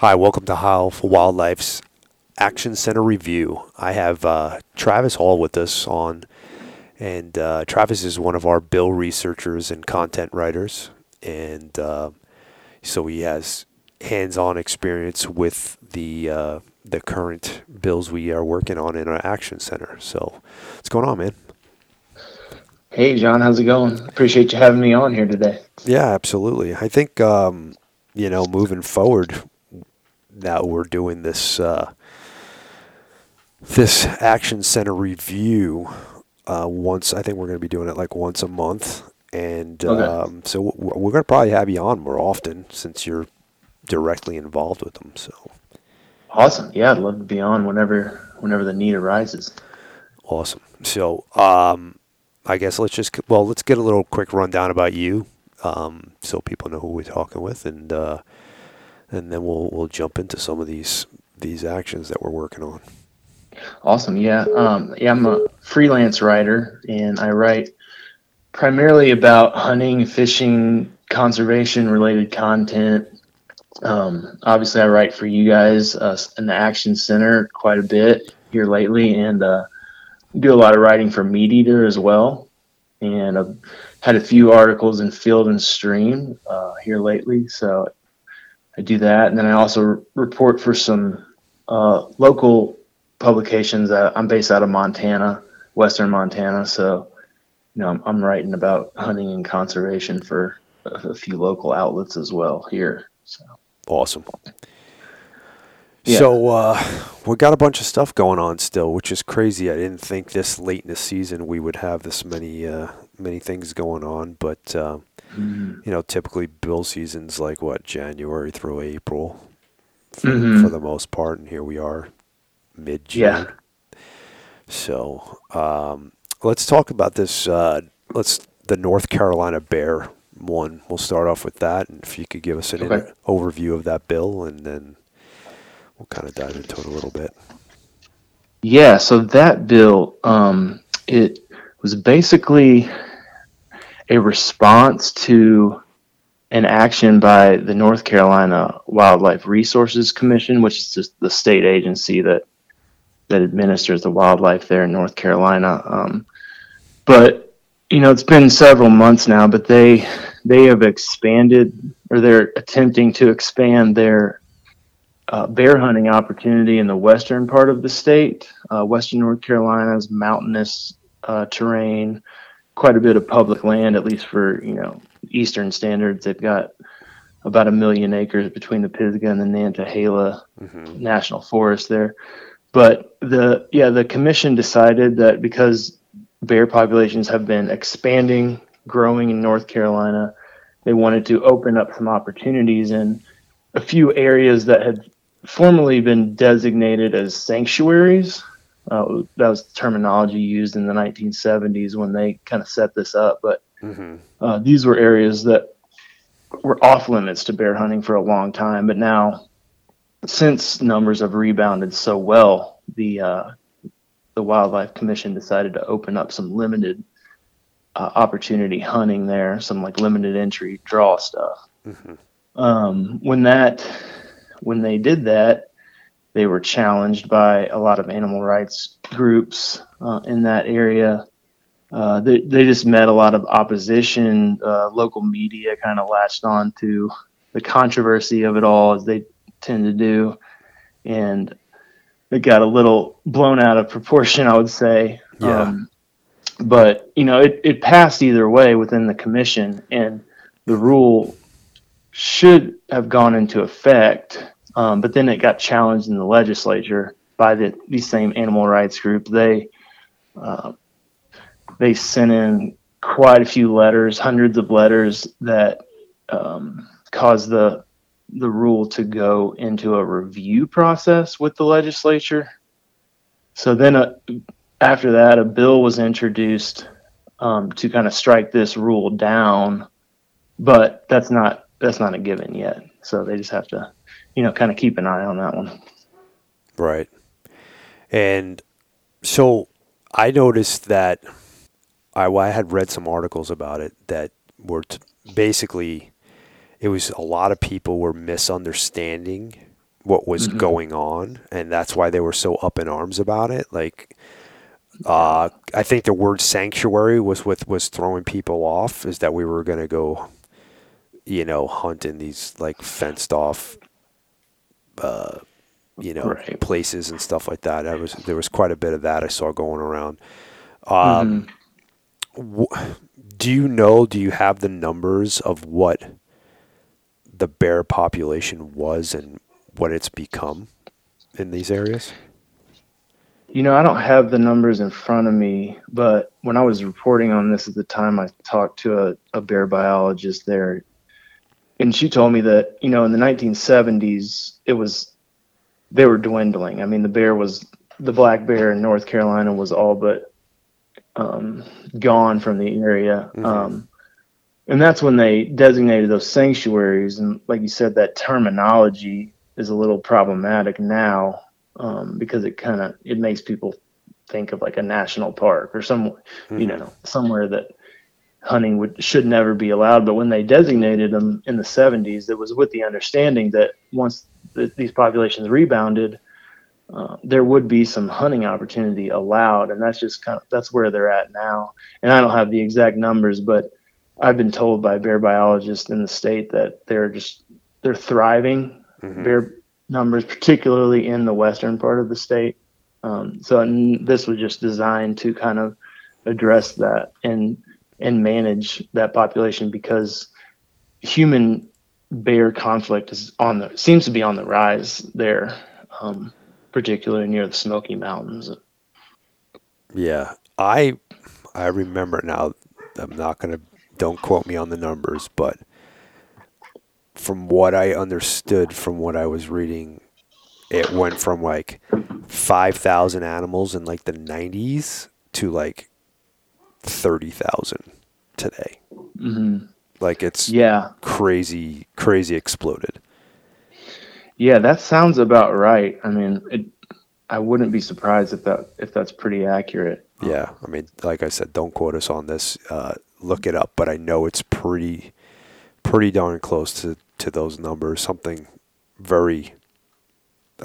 Hi, welcome to Howl for Wildlife's Action Center Review. I have Travis Hall with us on, and Travis is one of our bill researchers and content writers, and so he has hands-on experience with the current bills we are working on in our Action Center. So what's going on, man? Hey, John, how's it going? Appreciate you having me on here today. Yeah, absolutely. I think, moving forward, now we're doing this this Action Center Review once. I think we're going to be doing it like once a month. And so we're going to probably have you on more often since you're directly involved with them. So awesome. Yeah, I'd love to be on whenever the need arises. Awesome. So I guess let's get a little quick rundown about you, so people know who we're talking with, and then we'll jump into some of these actions that we're working on. Awesome. Yeah. I'm a freelance writer, and I write primarily about hunting, fishing, conservation related content. Obviously I write for you guys in the Action Center quite a bit here lately, and do a lot of writing for Meat Eater as well, and I've had a few articles in Field and Stream here lately, so I do that. And then I also report for some local publications. I'm based out of Montana, western Montana, so I'm writing about hunting and conservation for a few local outlets as well here. So. Awesome. Yeah. So we got a bunch of stuff going on still, which is crazy. I didn't think this late in the season we would have this many things going on, but typically bill season's like January through April for the most part, and here we are mid-June. Yeah. So let's talk about this. The North Carolina bear one. We'll start off with that, and if you could give us an overview of that bill, and then we'll kind of dive into it a little bit. Yeah, so that bill, it was basically a response to an action by the North Carolina Wildlife Resources Commission, which is just the state agency that administers the wildlife there in North Carolina. But it's been several months now, but they have expanded, or they're attempting to expand their bear hunting opportunity in the western part of the state. Western North Carolina's mountainous terrain, quite a bit of public land, at least for eastern standards. They've got about 1 million acres between the Pisgah and the Nantahala National Forest there. But the commission decided that because bear populations have been expanding, growing in North Carolina, they wanted to open up some opportunities in a few areas that had formerly been designated as sanctuaries. That was the terminology used in the 1970s when they kind of set this up. But these were areas that were off limits to bear hunting for a long time. But now, since numbers have rebounded so well, the Wildlife Commission decided to open up some limited opportunity hunting there, some limited entry draw stuff. When they did that, they were challenged by a lot of animal rights groups in that area. They just met a lot of opposition. Local media kind of latched on to the controversy of it all, as they tend to do, and it got a little blown out of proportion, I would say. Yeah. But, it passed either way within the commission, and the rule should have gone into effect. But then it got challenged in the legislature by the same animal rights group. They sent in quite a few letters, hundreds of letters, that caused the rule to go into a review process with the legislature. So then after that, a bill was introduced to kind of strike this rule down, but that's not a given yet. So they just have to, kind of keep an eye on that one. Right. And so I noticed that I had read some articles about it that were basically, it was a lot of people were misunderstanding what was going on, and that's why they were so up in arms about it. Like, I think the word sanctuary was throwing people off, is that we were going to go, you know, hunt in these like fenced off, you know, places and stuff like that. There was quite a bit of that I saw going around. Do you know, do you have the numbers of what the bear population was and what it's become in these areas? You know, I don't have the numbers in front of me, but when I was reporting on this at the time, I talked to a bear biologist there, and she told me that, you know, in the 1970s, they were dwindling. I mean, the black bear in North Carolina was all but gone from the area. And that's when they designated those sanctuaries. And like you said, that terminology is a little problematic now. Because it makes people think of like a national park or some, you know, somewhere that hunting should never be allowed. But when they designated them in the 70s, it was with the understanding that once these populations rebounded, there would be some hunting opportunity allowed. And that's just that's where they're at now. And I don't have the exact numbers, but I've been told by bear biologists in the state that they're thriving. Bear numbers, particularly in the western part of the state. So this was just designed to kind of address that and manage that population, because human bear conflict seems to be on the rise there, particularly near the Smoky Mountains. Yeah, I remember now. I'm not gonna, don't quote me on the numbers, but from what I understood, from what I was reading, it went from like 5,000 animals in like the 90s to like 30,000 today. Like it's crazy, crazy exploded. Yeah, that sounds about right. I mean, I wouldn't be surprised if that's pretty accurate. Yeah, I mean, like I said, don't quote us on this. Look it up, but I know it's pretty darn close to those numbers, something very,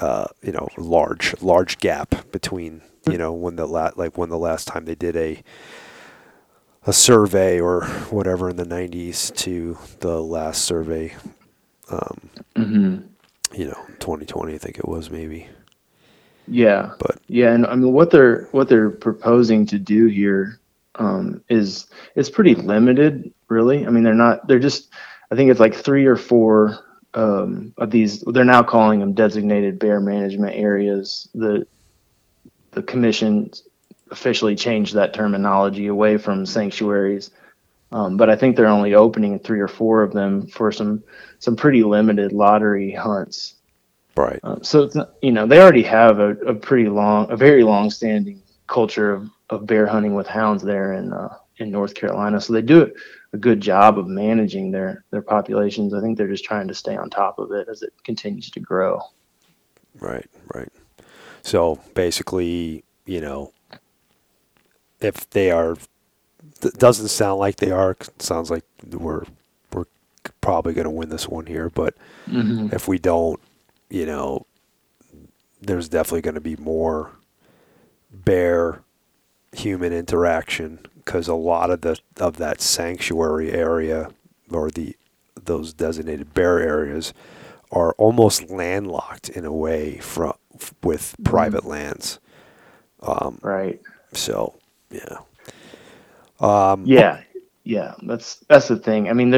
you know, large gap between, you know, when the last time they did a survey or whatever in the 90s to the last survey, you know, 2020, I think it was maybe. Yeah. But yeah. And I mean, what they're proposing to do here, is it's pretty limited, really. I mean, I think it's like 3 or 4 of these. They're now calling them designated bear management areas. The commission officially changed that terminology away from sanctuaries, but I think they're only opening 3 or 4 of them for some pretty limited lottery hunts. Right. So it's not, you know, they already have a very long-standing culture of bear hunting with hounds there in North Carolina. So they do a good job of managing their populations. I think they're just trying to stay on top of it as it continues to grow. Right. So basically, you know, if they are, it doesn't sound like they are, it sounds like we're probably going to win this one here, but if we don't, you know, there's definitely going to be more bear human interaction, because a lot of that sanctuary area or those designated bear areas are almost landlocked in a way with private lands. Right. So, yeah. Yeah. That's the thing. I mean,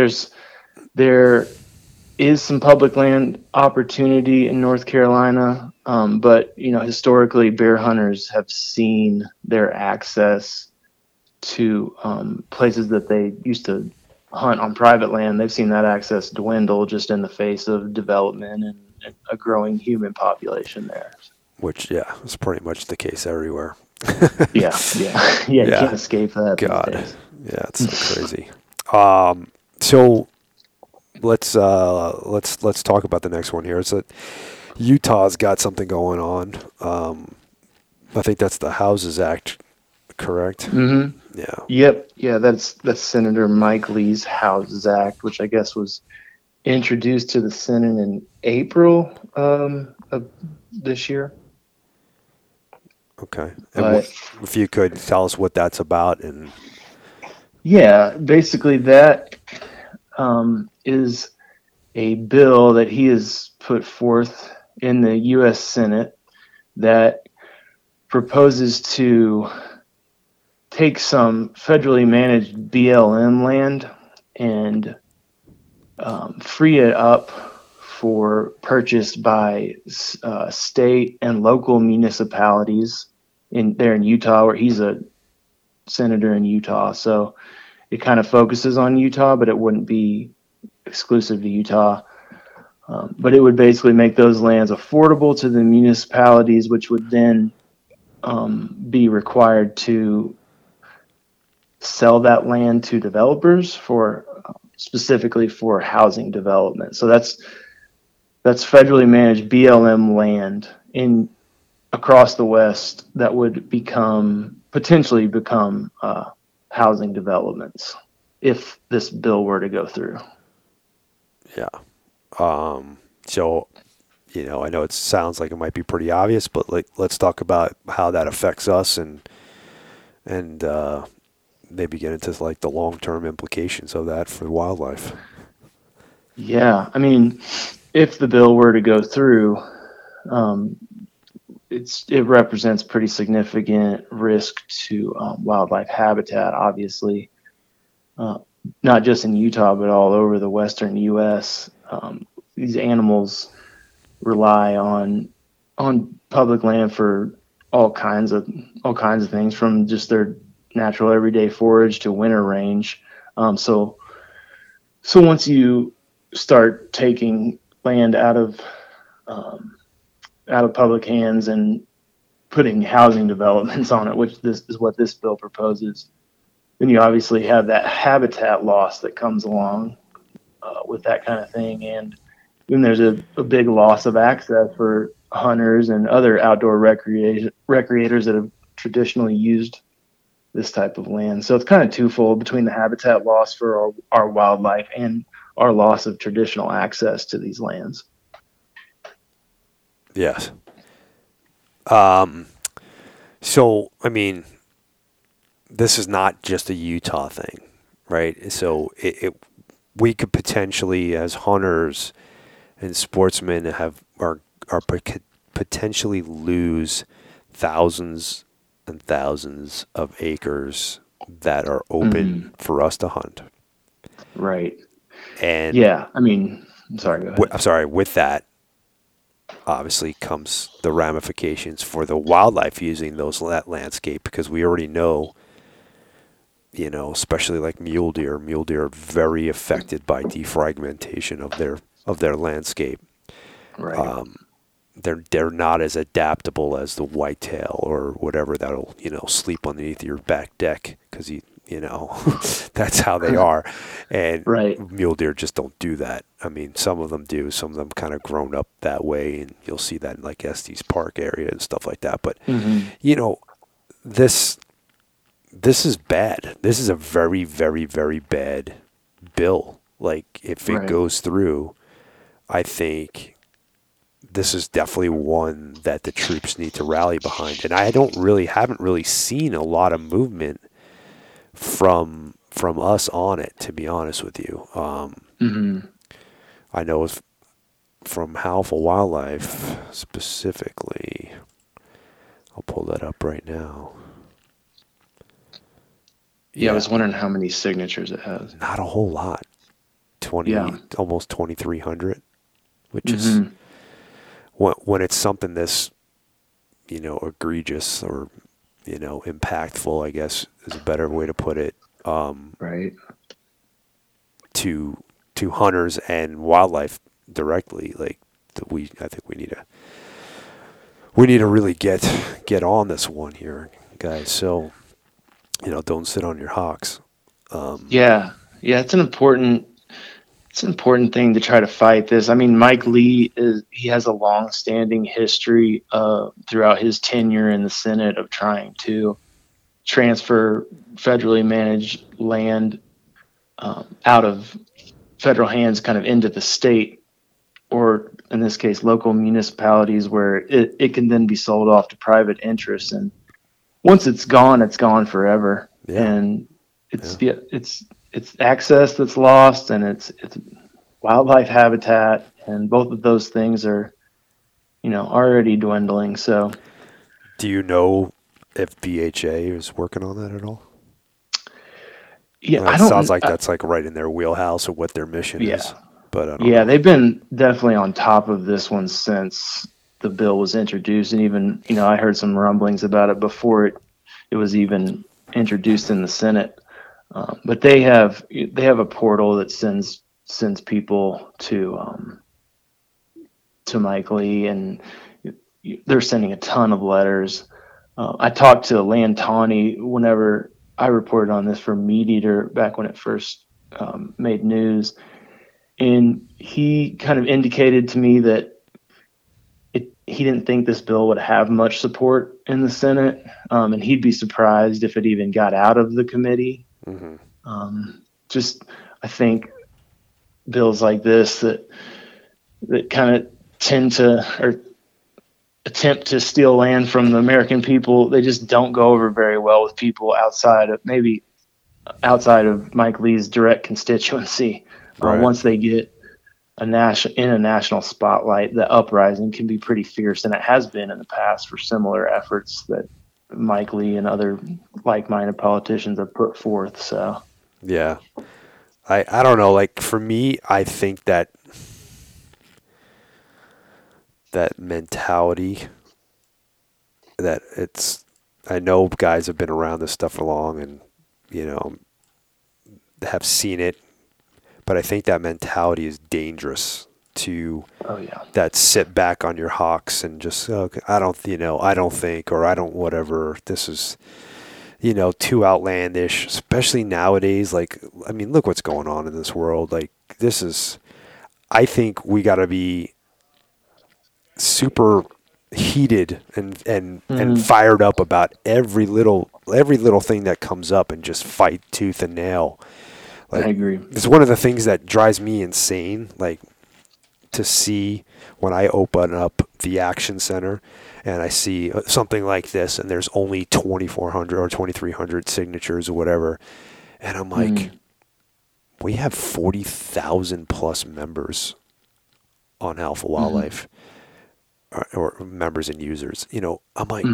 there is some public land opportunity in North Carolina, but, you know, historically bear hunters have seen their access to places that they used to hunt on private land. They've seen that access dwindle just in the face of development and a growing human population there. Which, yeah, is pretty much the case everywhere. Yeah. You can't escape that. God, yeah, it's so crazy. So let's talk about the next one here. It's Utah's got something going on. I think that's the HOUSES Act, correct? Yeah. Yep. Yeah, that's Senator Mike Lee's HOUSES Act, which I guess was introduced to the Senate in April of this year. Okay. And if you could tell us what that's about. And yeah, basically that is a bill that he has put forth in the U.S. Senate that proposes to take some federally managed BLM land and free it up for purchase by state and local municipalities in Utah, where he's a senator in Utah. So it kind of focuses on Utah, but it wouldn't be exclusive to Utah. But it would basically make those lands affordable to the municipalities, which would then be required to sell that land to developers specifically for housing development. So that's federally managed BLM land across the West that would potentially become housing developments if this bill were to go through. Yeah. So, you know, I know it sounds like it might be pretty obvious, but let's talk about how that affects us and maybe get into the long-term implications of that for wildlife. Yeah. I mean, if the bill were to go through, it represents pretty significant risk to wildlife habitat, obviously, not just in Utah, but all over the Western U.S. These animals rely on public land for all kinds of things, from just their natural everyday forage to winter range. So once you start taking land out of public hands and putting housing developments on it, which this is what this bill proposes, then you obviously have that habitat loss that comes along with that kind of thing. And then there's a big loss of access for hunters and other outdoor recreators that have traditionally used this type of land. So it's kind of twofold, between the habitat loss for our wildlife and our loss of traditional access to these lands. Yes. So, I mean, this is not just a Utah thing, right? So we could potentially, as hunters and sportsmen, potentially lose thousands and thousands of acres that are open for us to hunt. Right. And yeah, I mean, with that obviously comes the ramifications for the wildlife using that landscape, because we already know, you know, especially mule deer are very affected by defragmentation of their landscape. Right. They're not as adaptable as the whitetail or whatever that'll, you know, sleep underneath your back deck, because you know that's how they are. And right. Mule deer just don't do that. I mean, some of them do. Some of them kind of grown up that way, and you'll see that in Estes Park area and stuff like that. But you know, this is bad. This is a very, very, very bad bill. If it goes through, I think this is definitely one that the troops need to rally behind. And I haven't really seen a lot of movement from us on it, to be honest with you. I know from Howl for Wildlife specifically. I'll pull that up right now. Yeah, I was wondering how many signatures it has. Not a whole lot. 20, almost 2,300, which is when it's something this, you know, egregious or, you know, impactful, I guess is a better way to put it. Right. To hunters and wildlife directly, I think we need to really get on this one here, guys. So, you know, don't sit on your hocks. Yeah, it's an important thing to try to fight this. I mean, Mike Lee has a long-standing history throughout his tenure in the Senate of trying to transfer federally managed land out of federal hands kind of into the state, or in this case, local municipalities, where it can then be sold off to private interests. And once it's gone forever. Yeah. And it's access that's lost, and it's wildlife habitat, and both of those things are, you know, already dwindling. So do you know if BHA is working on that at all? Yeah, well, that's like right in their wheelhouse of what their mission is. But I don't know. They've been definitely on top of this one since the bill was introduced, and even, you know, I heard some rumblings about it before it was even introduced in the Senate. But they have a portal that sends people to Mike Lee, and they're sending a ton of letters. I talked to Land Tawney whenever I reported on this for Meat Eater back when it first made news. And he kind of indicated to me that he didn't think this bill would have much support in the Senate, and he'd be surprised if it even got out of the committee. Mm-hmm. I think bills like this that kind of tend to or attempt to steal land from the American people, they just don't go over very well with people outside of Mike Lee's direct constituency. Right. Once they get in a national spotlight, the uprising can be pretty fierce, and it has been in the past for similar efforts that Mike Lee and other like-minded politicians have put forth. So, yeah, I don't know. Like, for me, I think that mentality that I know guys have been around this stuff for long and, you know, have seen it, but I think that mentality is dangerous to that sit back on your hocks and just, I don't think, or whatever. This is, you know, too outlandish, especially nowadays. Like, I mean, look what's going on in this world. Like, I think we got to be super heated and fired up about every little thing that comes up and just fight tooth and nail. Like, I agree. It's one of the things that drives me insane, like, to see when I open up the Action Center and I see something like this and there's only 2,400 or 2,300 signatures or whatever. And I'm like, we have 40,000 plus members on Howl for Wildlife or members and users. You know, I'm like,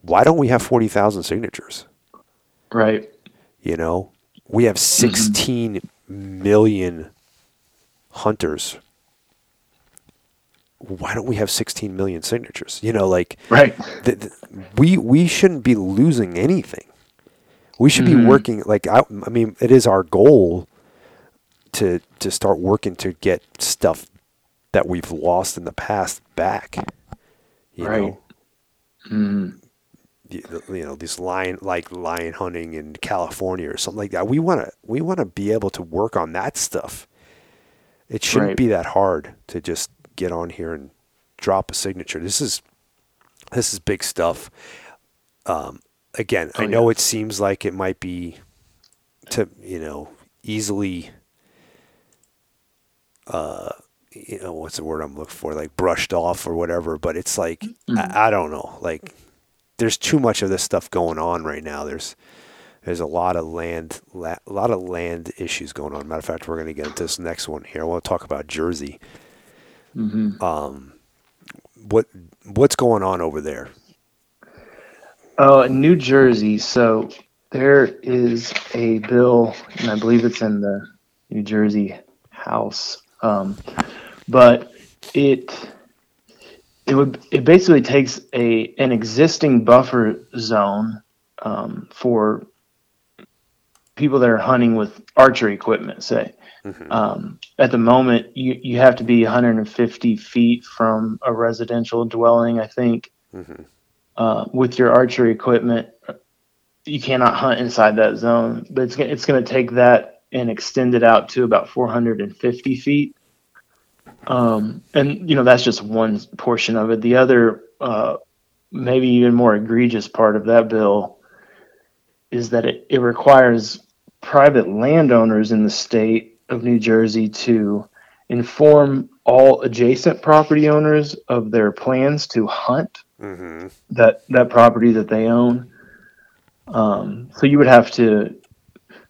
why don't we have 40,000 signatures? Right. You know? We have 16 million hunters. Why don't we have 16 million signatures? You know, like, right. We shouldn't be losing anything. We should be working, like, I mean, it is our goal to start working to get stuff that we've lost in the past back. You know? Mm-hmm. You know, these lion hunting in California or something like that. We want to be able to work on that stuff. It shouldn't be that hard to just get on here and drop a signature. This is big stuff. Again, I know it seems like it might be to, you know, easily, you know, what's the word I'm looking for? Like, brushed off or whatever, but it's like, I don't know. Like, there's too much of this stuff going on right now. There's a lot of land issues going on. Matter of fact, we're going to get into this next one here. I want to talk about Jersey. Mm-hmm. What's going on over there? New Jersey. So there is a bill, and I believe it's in the New Jersey House. But it basically takes an existing buffer zone for people that are hunting with archery equipment, say. Mm-hmm. At the moment, you have to be 150 feet from a residential dwelling, I think. Mm-hmm. With your archery equipment, you cannot hunt inside that zone. But it's going to take that and extend it out to about 450 feet. And, you know, that's just one portion of it. The other, maybe even more egregious part of that bill is that it requires private landowners in the state of New Jersey to inform all adjacent property owners of their plans to hunt that property that they own. So you would have to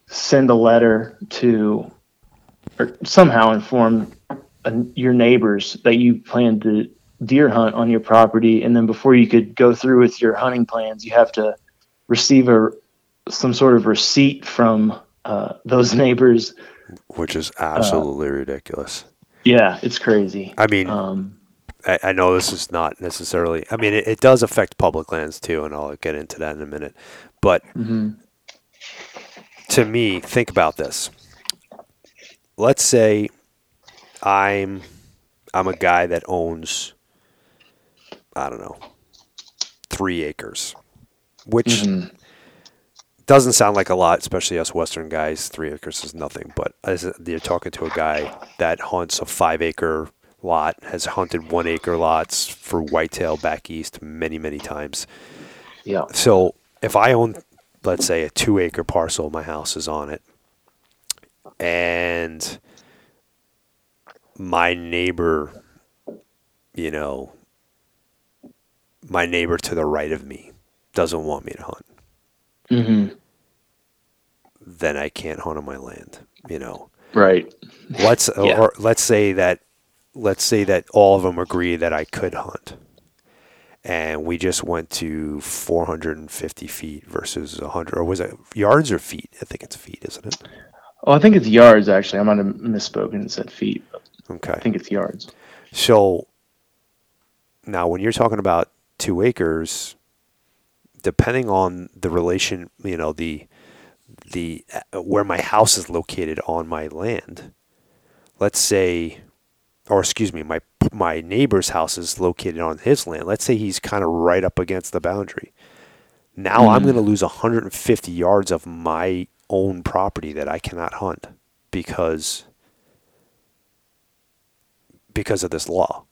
send a letter to, or somehow inform your neighbors that you plan to deer hunt on your property. And then before you could go through with your hunting plans, you have to receive some sort of receipt from those neighbors. Which is absolutely ridiculous. Yeah, it's crazy. I mean, I know this is not necessarily, I mean, it does affect public lands too, and I'll get into that in a minute. But to me, think about this. Let's say I'm a guy that owns, I don't know, 3 acres, which doesn't sound like a lot, especially us Western guys. 3 acres is nothing, but you're talking to a guy that hunts a 5-acre lot, has hunted 1-acre lots for whitetail back east many, many times. Yeah. So if I own, let's say, a 2-acre parcel, my house is on it, and my neighbor, my neighbor to the right of me doesn't want me to hunt, then I can't hunt on my land, Right. Let's say that all of them agree that I could hunt, and we just went to 450 feet versus 100, or was it yards or feet? I think it's feet, isn't it? Oh, I think it's yards, actually. I might have misspoken and said feet. Okay. I think it's yards. So now when you're talking about 2 acres, depending on the relation, the where my house is located on my land, let's say, or excuse me, my neighbor's house is located on his land. Let's say he's kind of right up against the boundary. Now I'm going to lose 150 yards of my own property that I cannot hunt because of this law,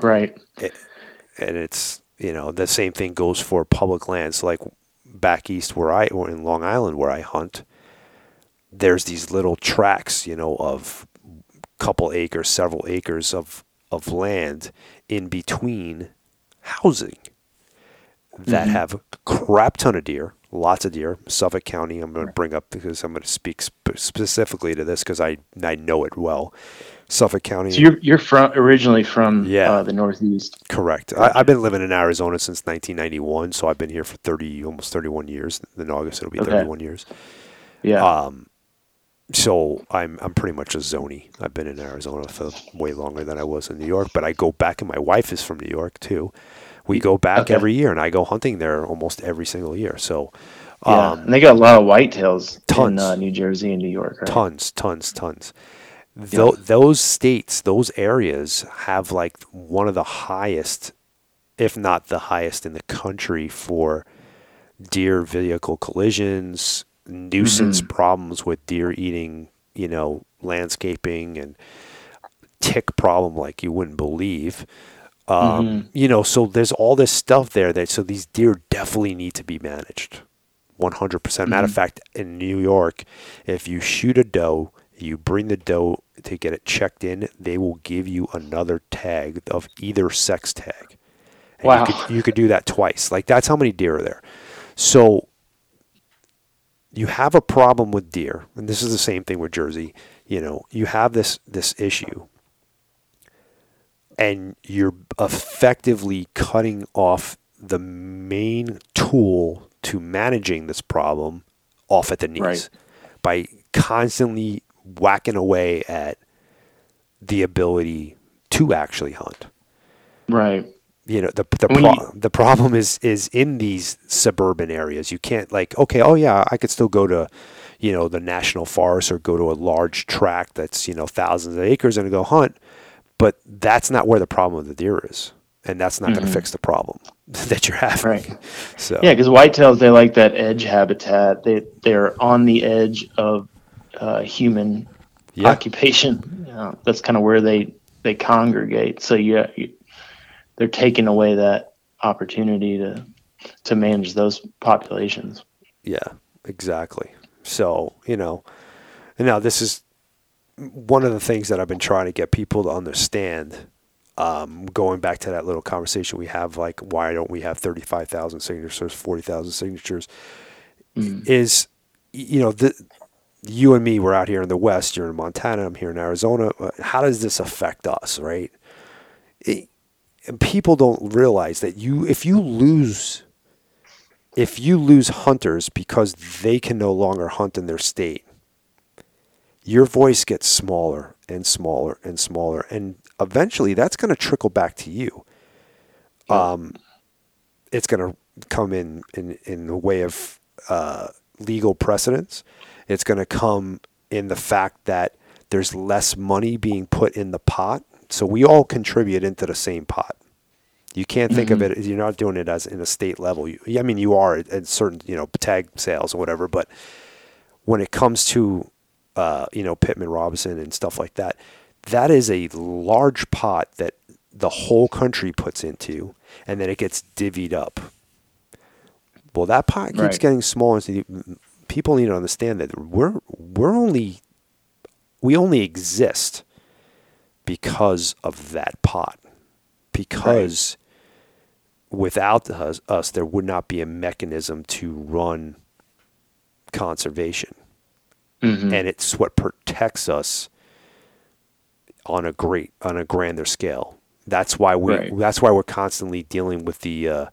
Right. And it's, the same thing goes for public lands. Like back east or in Long Island where I hunt, there's these little tracts, of couple acres, several acres of land in between housing that have a crap ton of deer, lots of deer. Suffolk County, I'm going to bring up because I'm going to speak specifically to this because I know it well. Suffolk County. So you're originally from the Northeast. Correct. I've been living in Arizona since 1991, so I've been here for almost 31 years. In August, it'll be 31 years. Yeah. So I'm pretty much a zonie. I've been in Arizona for way longer than I was in New York, but I go back, and my wife is from New York too. We go back every year, and I go hunting there almost every single year. So, and they got a lot of whitetails in New Jersey and New York. Right? Tons. Those states, those areas have like one of the highest, if not the highest in the country for deer vehicle collisions, nuisance problems with deer eating, landscaping, and tick problem like you wouldn't believe. So there's all this stuff there so these deer definitely need to be managed 100%. Matter of fact, in New York, if you shoot a doe, you bring the doe to get it checked in, they will give you another tag of either sex tag. And wow. You could do that twice. Like, that's how many deer are there. So you have a problem with deer, and this is the same thing with Jersey. You have this issue, and you're effectively cutting off the main tool to managing this problem off at the knees by constantly whacking away at the ability to actually hunt. Right. The problem is in these suburban areas. You can't I could still go to, the national forest or go to a large tract that's, thousands of acres and go hunt, but that's not where the problem of the deer is. And that's not going to fix the problem that you're having. Right. So yeah, because whitetails, they like that edge habitat. They're on the edge of human occupation. That's kind of where they congregate. So they're taking away that opportunity to manage those populations. Yeah, exactly. So, and now this is one of the things that I've been trying to get people to understand, going back to that little conversation we have, like, why don't we have 35,000 signatures, 40,000 signatures, is, you know, you and me, we're out here in the West, you're in Montana, I'm here in Arizona. How does this affect us, right? And people don't realize that if you lose hunters because they can no longer hunt in their state, your voice gets smaller and smaller and smaller. And eventually that's going to trickle back to you. It's going to come in the way of legal precedents. It's going to come in the fact that there's less money being put in the pot. So we all contribute into the same pot. You can't think of it, you're not doing it as in a state level. I mean, you are at certain, you know, tag sales or whatever, but when it comes to, you know, Pittman Robertson and stuff like that, that is a large pot that the whole country puts into, and then it gets divvied up. Well, that pot keeps getting smaller. So people need to understand that we only exist because of that pot. Because without us, there would not be a mechanism to run conservation. And it's what protects us on a grander scale. That's why we're constantly dealing with the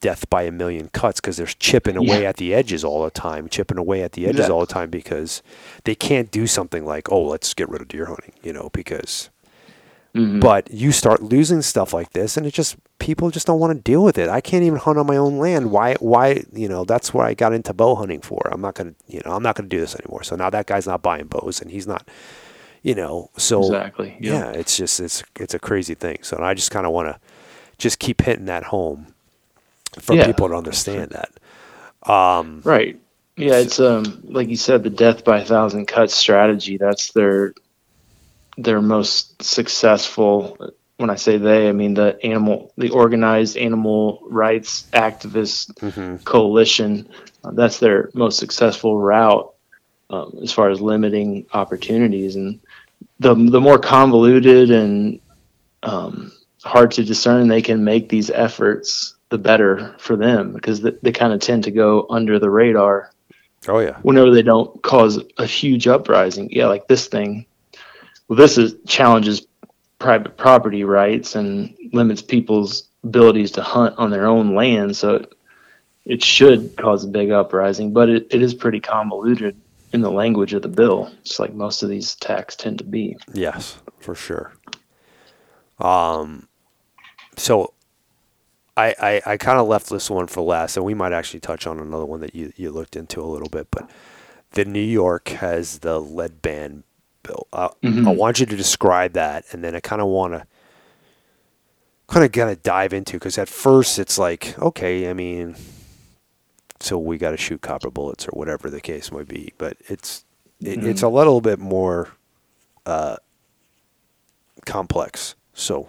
death by a million cuts, because they're chipping away at the edges all the time, because they can't do something like, oh, let's get rid of deer hunting, because but you start losing stuff like this, and it just, people just don't want to deal with it. I can't even hunt on my own land. Why, that's what I got into bow hunting for. I'm not going to do this anymore. So now that guy's not buying bows, and he's not, so exactly. Yeah. It's just, it's a crazy thing. So I just kind of want to just keep hitting that home for people to understand that. Right. Yeah. It's, like you said, the death by a thousand cuts strategy, that's their most successful. When I say they, I mean the organized animal rights activist coalition. That's their most successful route as far as limiting opportunities. And the more convoluted and hard to discern they can make these efforts, the better for them, because they kind of tend to go under the radar. Oh yeah. Whenever they don't cause a huge uprising, like this thing. Well, this challenges private property rights and limits people's abilities to hunt on their own land, so it should cause a big uprising, but it is pretty convoluted in the language of the bill, just like most of these attacks tend to be. Yes, for sure. So I kind of left this one for last, and we might actually touch on another one that you looked into a little bit, but the New York has the lead ban bill. I want you to describe that, and then I kind of want to dive into, because at first it's like, okay, I mean, so we got to shoot copper bullets or whatever the case might be, but it's a little bit more complex. So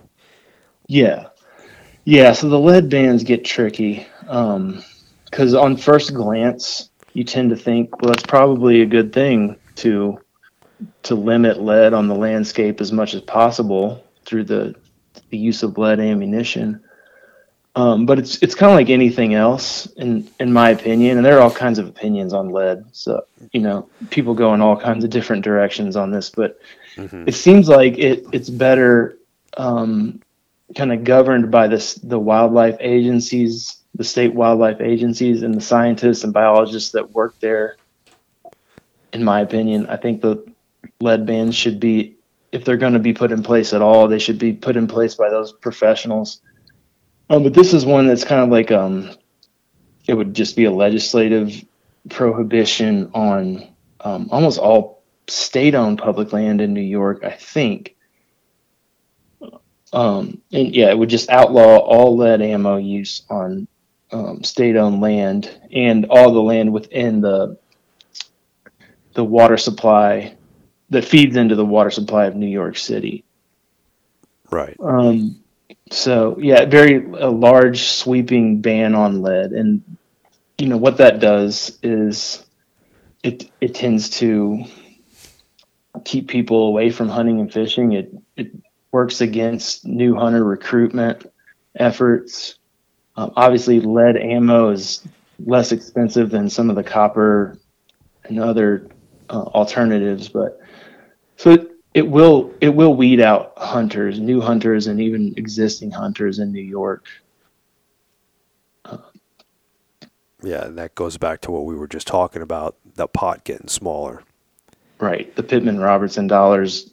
so the lead bans get tricky, because on first glance you tend to think, well, that's probably a good thing to limit lead on the landscape as much as possible through the use of lead ammunition. But it's kind of like anything else, in my opinion, and there are all kinds of opinions on lead. So, people go in all kinds of different directions on this, but it seems like it's better kind of governed by the wildlife agencies, the state wildlife agencies, and the scientists and biologists that work there. In my opinion, I think the lead bans should be, if they're going to be put in place at all, they should be put in place by those professionals. But this is one that's kind of like, it would just be a legislative prohibition on almost all state-owned public land in New York, I think. It would just outlaw all lead ammo use on state-owned land and all the land within the water supply that feeds into the water supply of New York City. Right. A large sweeping ban on lead. And what that does is it tends to keep people away from hunting and fishing. It works against new hunter recruitment efforts. Obviously, lead ammo is less expensive than some of the copper and other alternatives, but so it will weed out hunters, new hunters, and even existing hunters in New York. Yeah, and that goes back to what we were just talking about, the pot getting smaller. Right. The Pittman Robertson dollars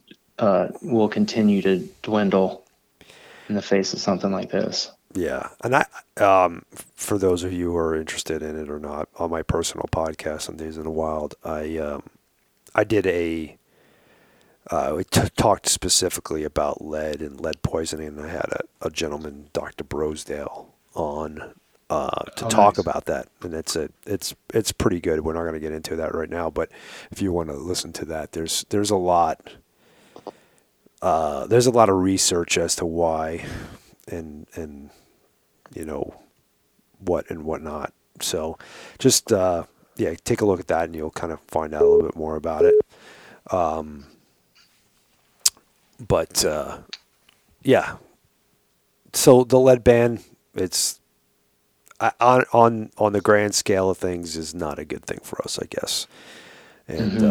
will continue to dwindle in the face of something like this. Yeah. And I, for those of you who are interested in it or not, on my personal podcast on Days in the Wild, I did we talked specifically about lead and lead poisoning. And I had a gentleman, Dr. Brosedale, on to talk about that, and it's pretty good. We're not going to get into that right now, but if you want to listen to that, there's a lot of research as to why and you know what and whatnot. So just take a look at that, and you'll kind of find out a little bit more about it. So the lead ban, on the grand scale of things, is not a good thing for us, I guess. And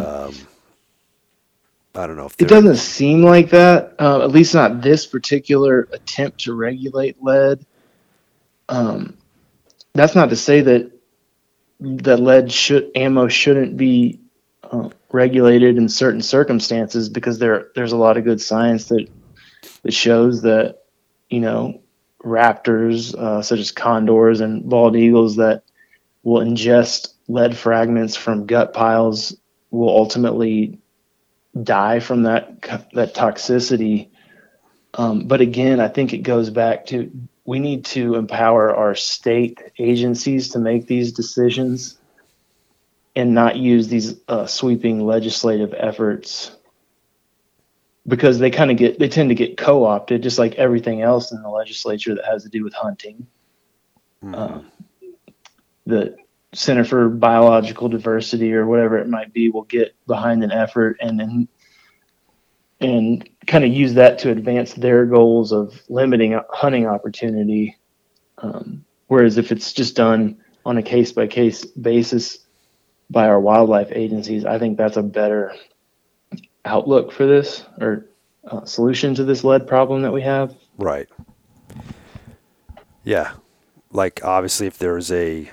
I don't know if it doesn't seem like that, at least not this particular attempt to regulate lead. That's not to say that the ammo shouldn't be regulated in certain circumstances, because there's a lot of good science that shows that, you know, raptors such as condors and bald eagles that will ingest lead fragments from gut piles will ultimately die from that toxicity. But again, I think it goes back to, we need to empower our state agencies to make these decisions and not use these sweeping legislative efforts, because they tend to get co-opted, just like everything else in the legislature that has to do with hunting. The Center for Biological Diversity, or whatever it might be, will get behind an effort and kind of use that to advance their goals of limiting hunting opportunity. Whereas if it's just done on a case-by-case basis by our wildlife agencies, I think that's a better outlook for this, or solution to this lead problem that we have. Right. Yeah. Like, obviously, if there's an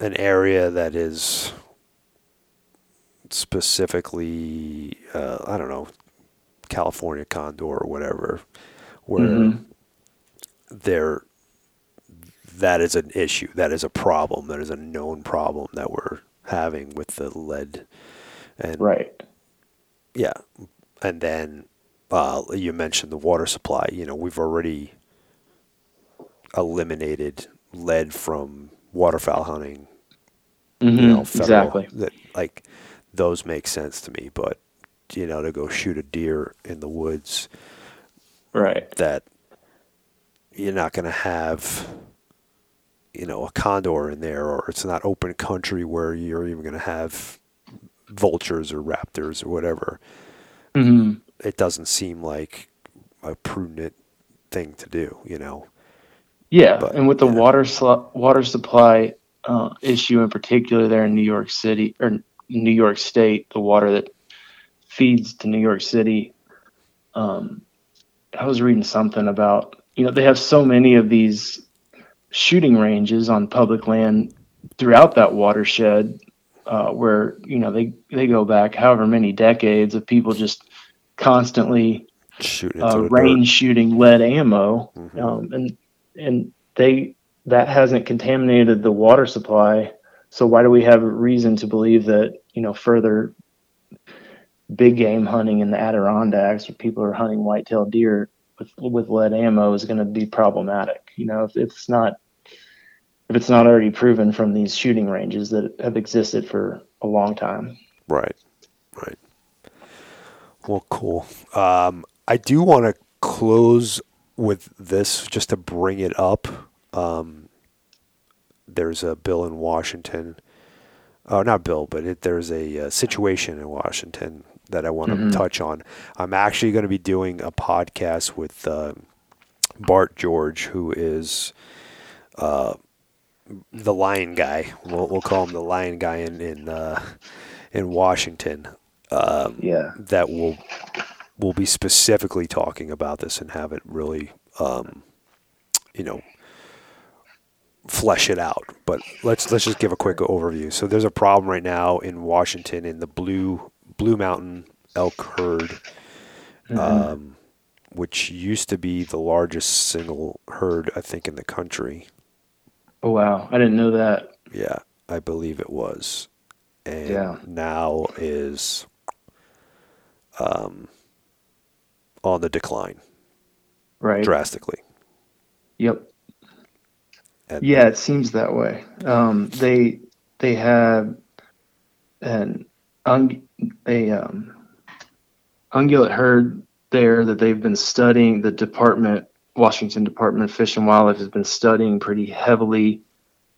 area that is specifically, I don't know, California Condor or whatever, where that is an issue, that is a problem, that is a known problem that we're having with the lead, and and then you mentioned the water supply. You know, we've already eliminated lead from waterfowl hunting. Exactly. That, like, those make sense to me, but you know, to go shoot a deer in the woods, right? That you're not going to have, you know, a condor in there, or it's not open country where you're even going to have vultures or raptors or whatever. It doesn't seem like a prudent thing to do, you know? Yeah. But, and with the water supply issue in particular there in New York City, or New York State, the water that feeds to New York City. I was reading something about, you know, they have so many of these shooting ranges on public land throughout that watershed, where, you know, they go back however many decades of people just constantly shooting shooting lead ammo. And that hasn't contaminated the water supply. So why do we have reason to believe that, you know, further big game hunting in the Adirondacks, where people are hunting white-tailed deer with lead ammo, is going to be problematic? You know, if it's not already proven from these shooting ranges that have existed for a long time. Right. Well, cool. I do want to close with this just to bring it up. There's a bill in Washington not bill, but there's a situation in Washington that I want to touch on. I'm actually going to be doing a podcast with Bart George, who is the lion guy. We'll call him the lion guy in Washington. That will be specifically talking about this and have it really, flesh it out. But let's just give a quick overview. So there's a problem right now in Washington in the Blue Mountain elk herd, which used to be the largest single herd, I think, in the country. Oh, wow. I didn't know that. Yeah, I believe it was. And now is on the decline. Right. Drastically. Yep. And it seems that way. They have an ungulate herd there that they've been studying. The Washington Department of Fish and Wildlife has been studying pretty heavily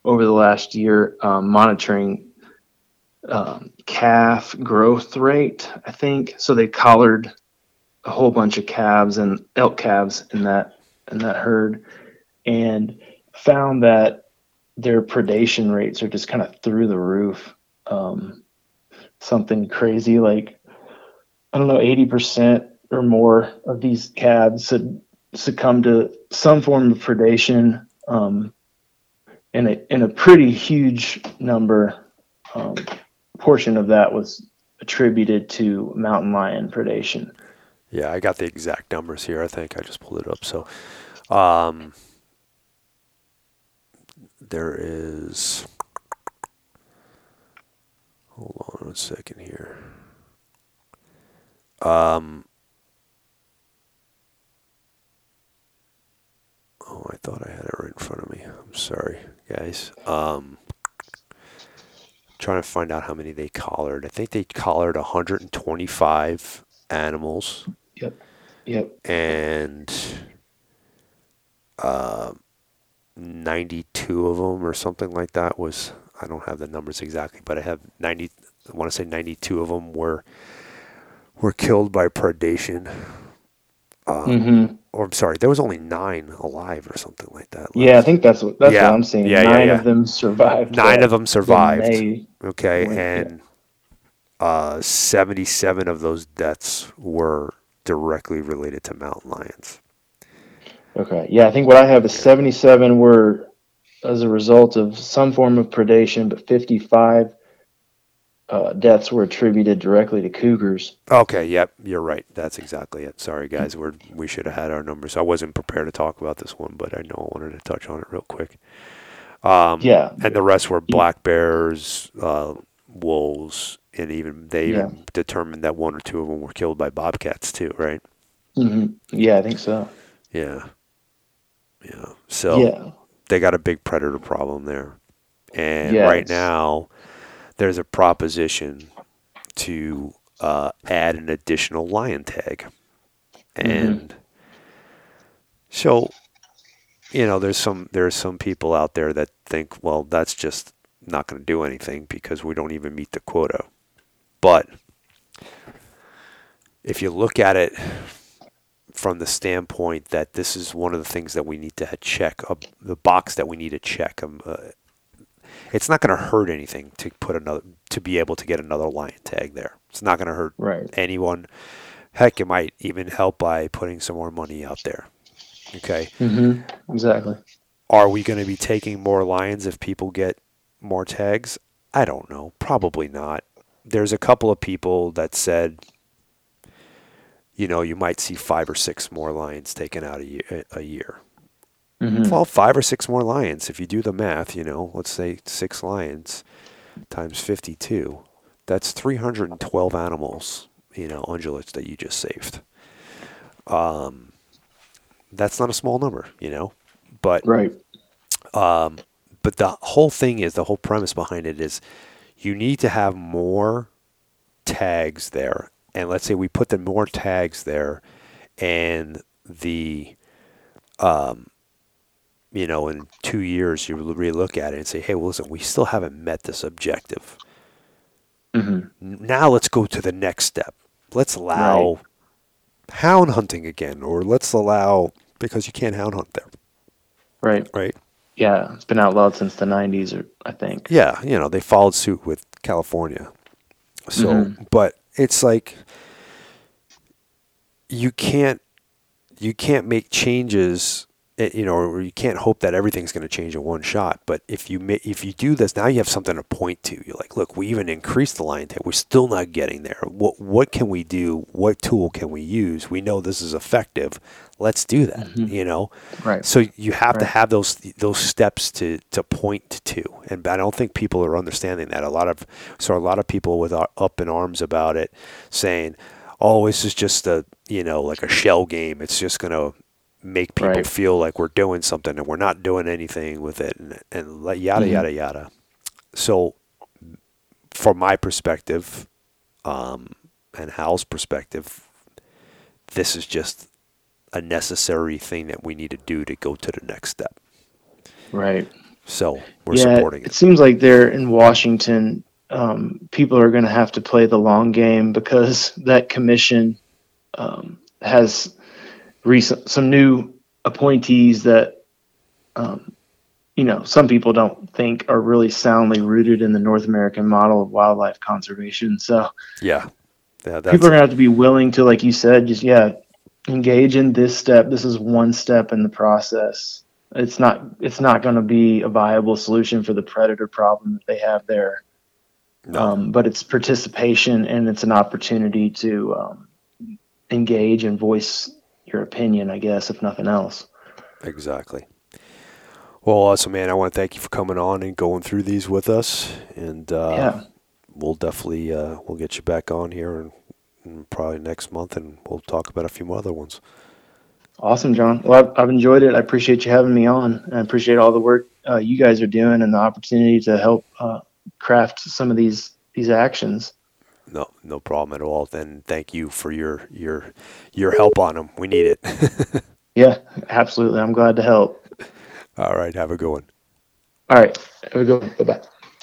over the last year, monitoring calf growth rate, I think. So they collared a whole bunch of calves and elk calves in that herd, and found that their predation rates are just kind of through the roof. Something crazy like, I don't know, 80% or more of these calves had succumbed to some form of predation, and a pretty huge number, portion of that was attributed to mountain lion predation. Yeah, I got the exact numbers here. I think I just pulled it up. So, there is, hold on a second here. Oh, I thought I had it right in front of me. I'm sorry, guys. Trying to find out how many they collared. I think they collared 125 animals. Yep. And 92 of them or something like that was, I don't have the numbers exactly, but I want to say 92 of them were killed by predation. Or I'm sorry, there was only 9 alive or something like that. I think that's what I'm saying. Nine of them survived. Nine of them survived. Okay. And 77 of those deaths were directly related to mountain lions. Okay. Yeah, I think what I have is 77 were as a result of some form of predation, but 55 deaths were attributed directly to cougars. Okay, yep, you're right. That's exactly it. Sorry, guys, we should have had our numbers. I wasn't prepared to talk about this one, but I know I wanted to touch on it real quick. And the rest were black bears, wolves, and even they determined that 1 or 2 of them were killed by bobcats too, right? Mm-hmm. Yeah, I think so. Yeah. So they got a big predator problem there. And right now there's a proposition to add an additional lion tag. And so, there's some people out there that think, well, that's just not going to do anything because we don't even meet the quota. But if you look at it from the standpoint that this is one of the things that we need to check, the box that we need to check. It's not going to hurt anything to put to be able to get another lion tag there. It's not going to hurt anyone. Heck, it might even help by putting some more money out there. Okay. Mm-hmm. Exactly. Are we going to be taking more lions if people get more tags? I don't know. Probably not. There's a couple of people that said, you might see 5 or 6 more lions taken out a year. Mm-hmm. Well, 5 or 6 more lions. If you do the math, let's say 6 lions times 52, that's 312 animals, ungulates that you just saved. That's not a small number, but, right. But the whole thing is, the whole premise behind it is you need to have more tags there. And let's say we put the more tags there, and in 2 years you relook at it and say, hey, well, listen, we still haven't met this objective. Mm-hmm. Now let's go to the next step. Let's allow hound hunting again, or let's allow, because you can't hound hunt there. Right. Right. Yeah, it's been outlawed since the 90s, I think. Yeah, you know, they followed suit with California. So, mm-hmm. But it's like you can't make changes, you know, or you can't hope that everything's going to change in one shot. But if you do this, now you have something to point to. You're like, look, we even increased the lion tail. We're still not getting there. What can we do? What tool can we use? We know this is effective. Let's do that, mm-hmm. you know? Right. So you have to have those steps to point to. And I don't think people are understanding that. A lot of people are up in arms about it, saying, oh, this is just a, you know, like a shell game. It's just going to make people feel like we're doing something and we're not doing anything with it, and yada, mm-hmm. yada, yada. So from my perspective, and Hal's perspective, this is just a necessary thing that we need to do to go to the next step. Right. So we're supporting it. It seems like there in Washington, people are going to have to play the long game, because that commission has some new appointees that, you know, some people don't think are really soundly rooted in the North American model of wildlife conservation. So people are going to have to be willing to, like you said, just, engage in this step. This is one step in the process. It's not going to be a viable solution for the predator problem that they have there. No. But it's participation, and it's an opportunity to engage and voice your opinion, I guess, if nothing else. Exactly. Well, awesome, man. I want to thank you for coming on and going through these with us. And we'll definitely we'll get you back on here and probably next month, and we'll talk about a few more other ones. Awesome, John. Well, I've enjoyed it. I appreciate you having me on, and I appreciate all the work you guys are doing and the opportunity to help craft some of these actions. No problem at all. Then thank you for your help on them. We need it. Yeah, absolutely. I'm glad to help. All right. Have a good one. All right. Have a good one. Bye-bye.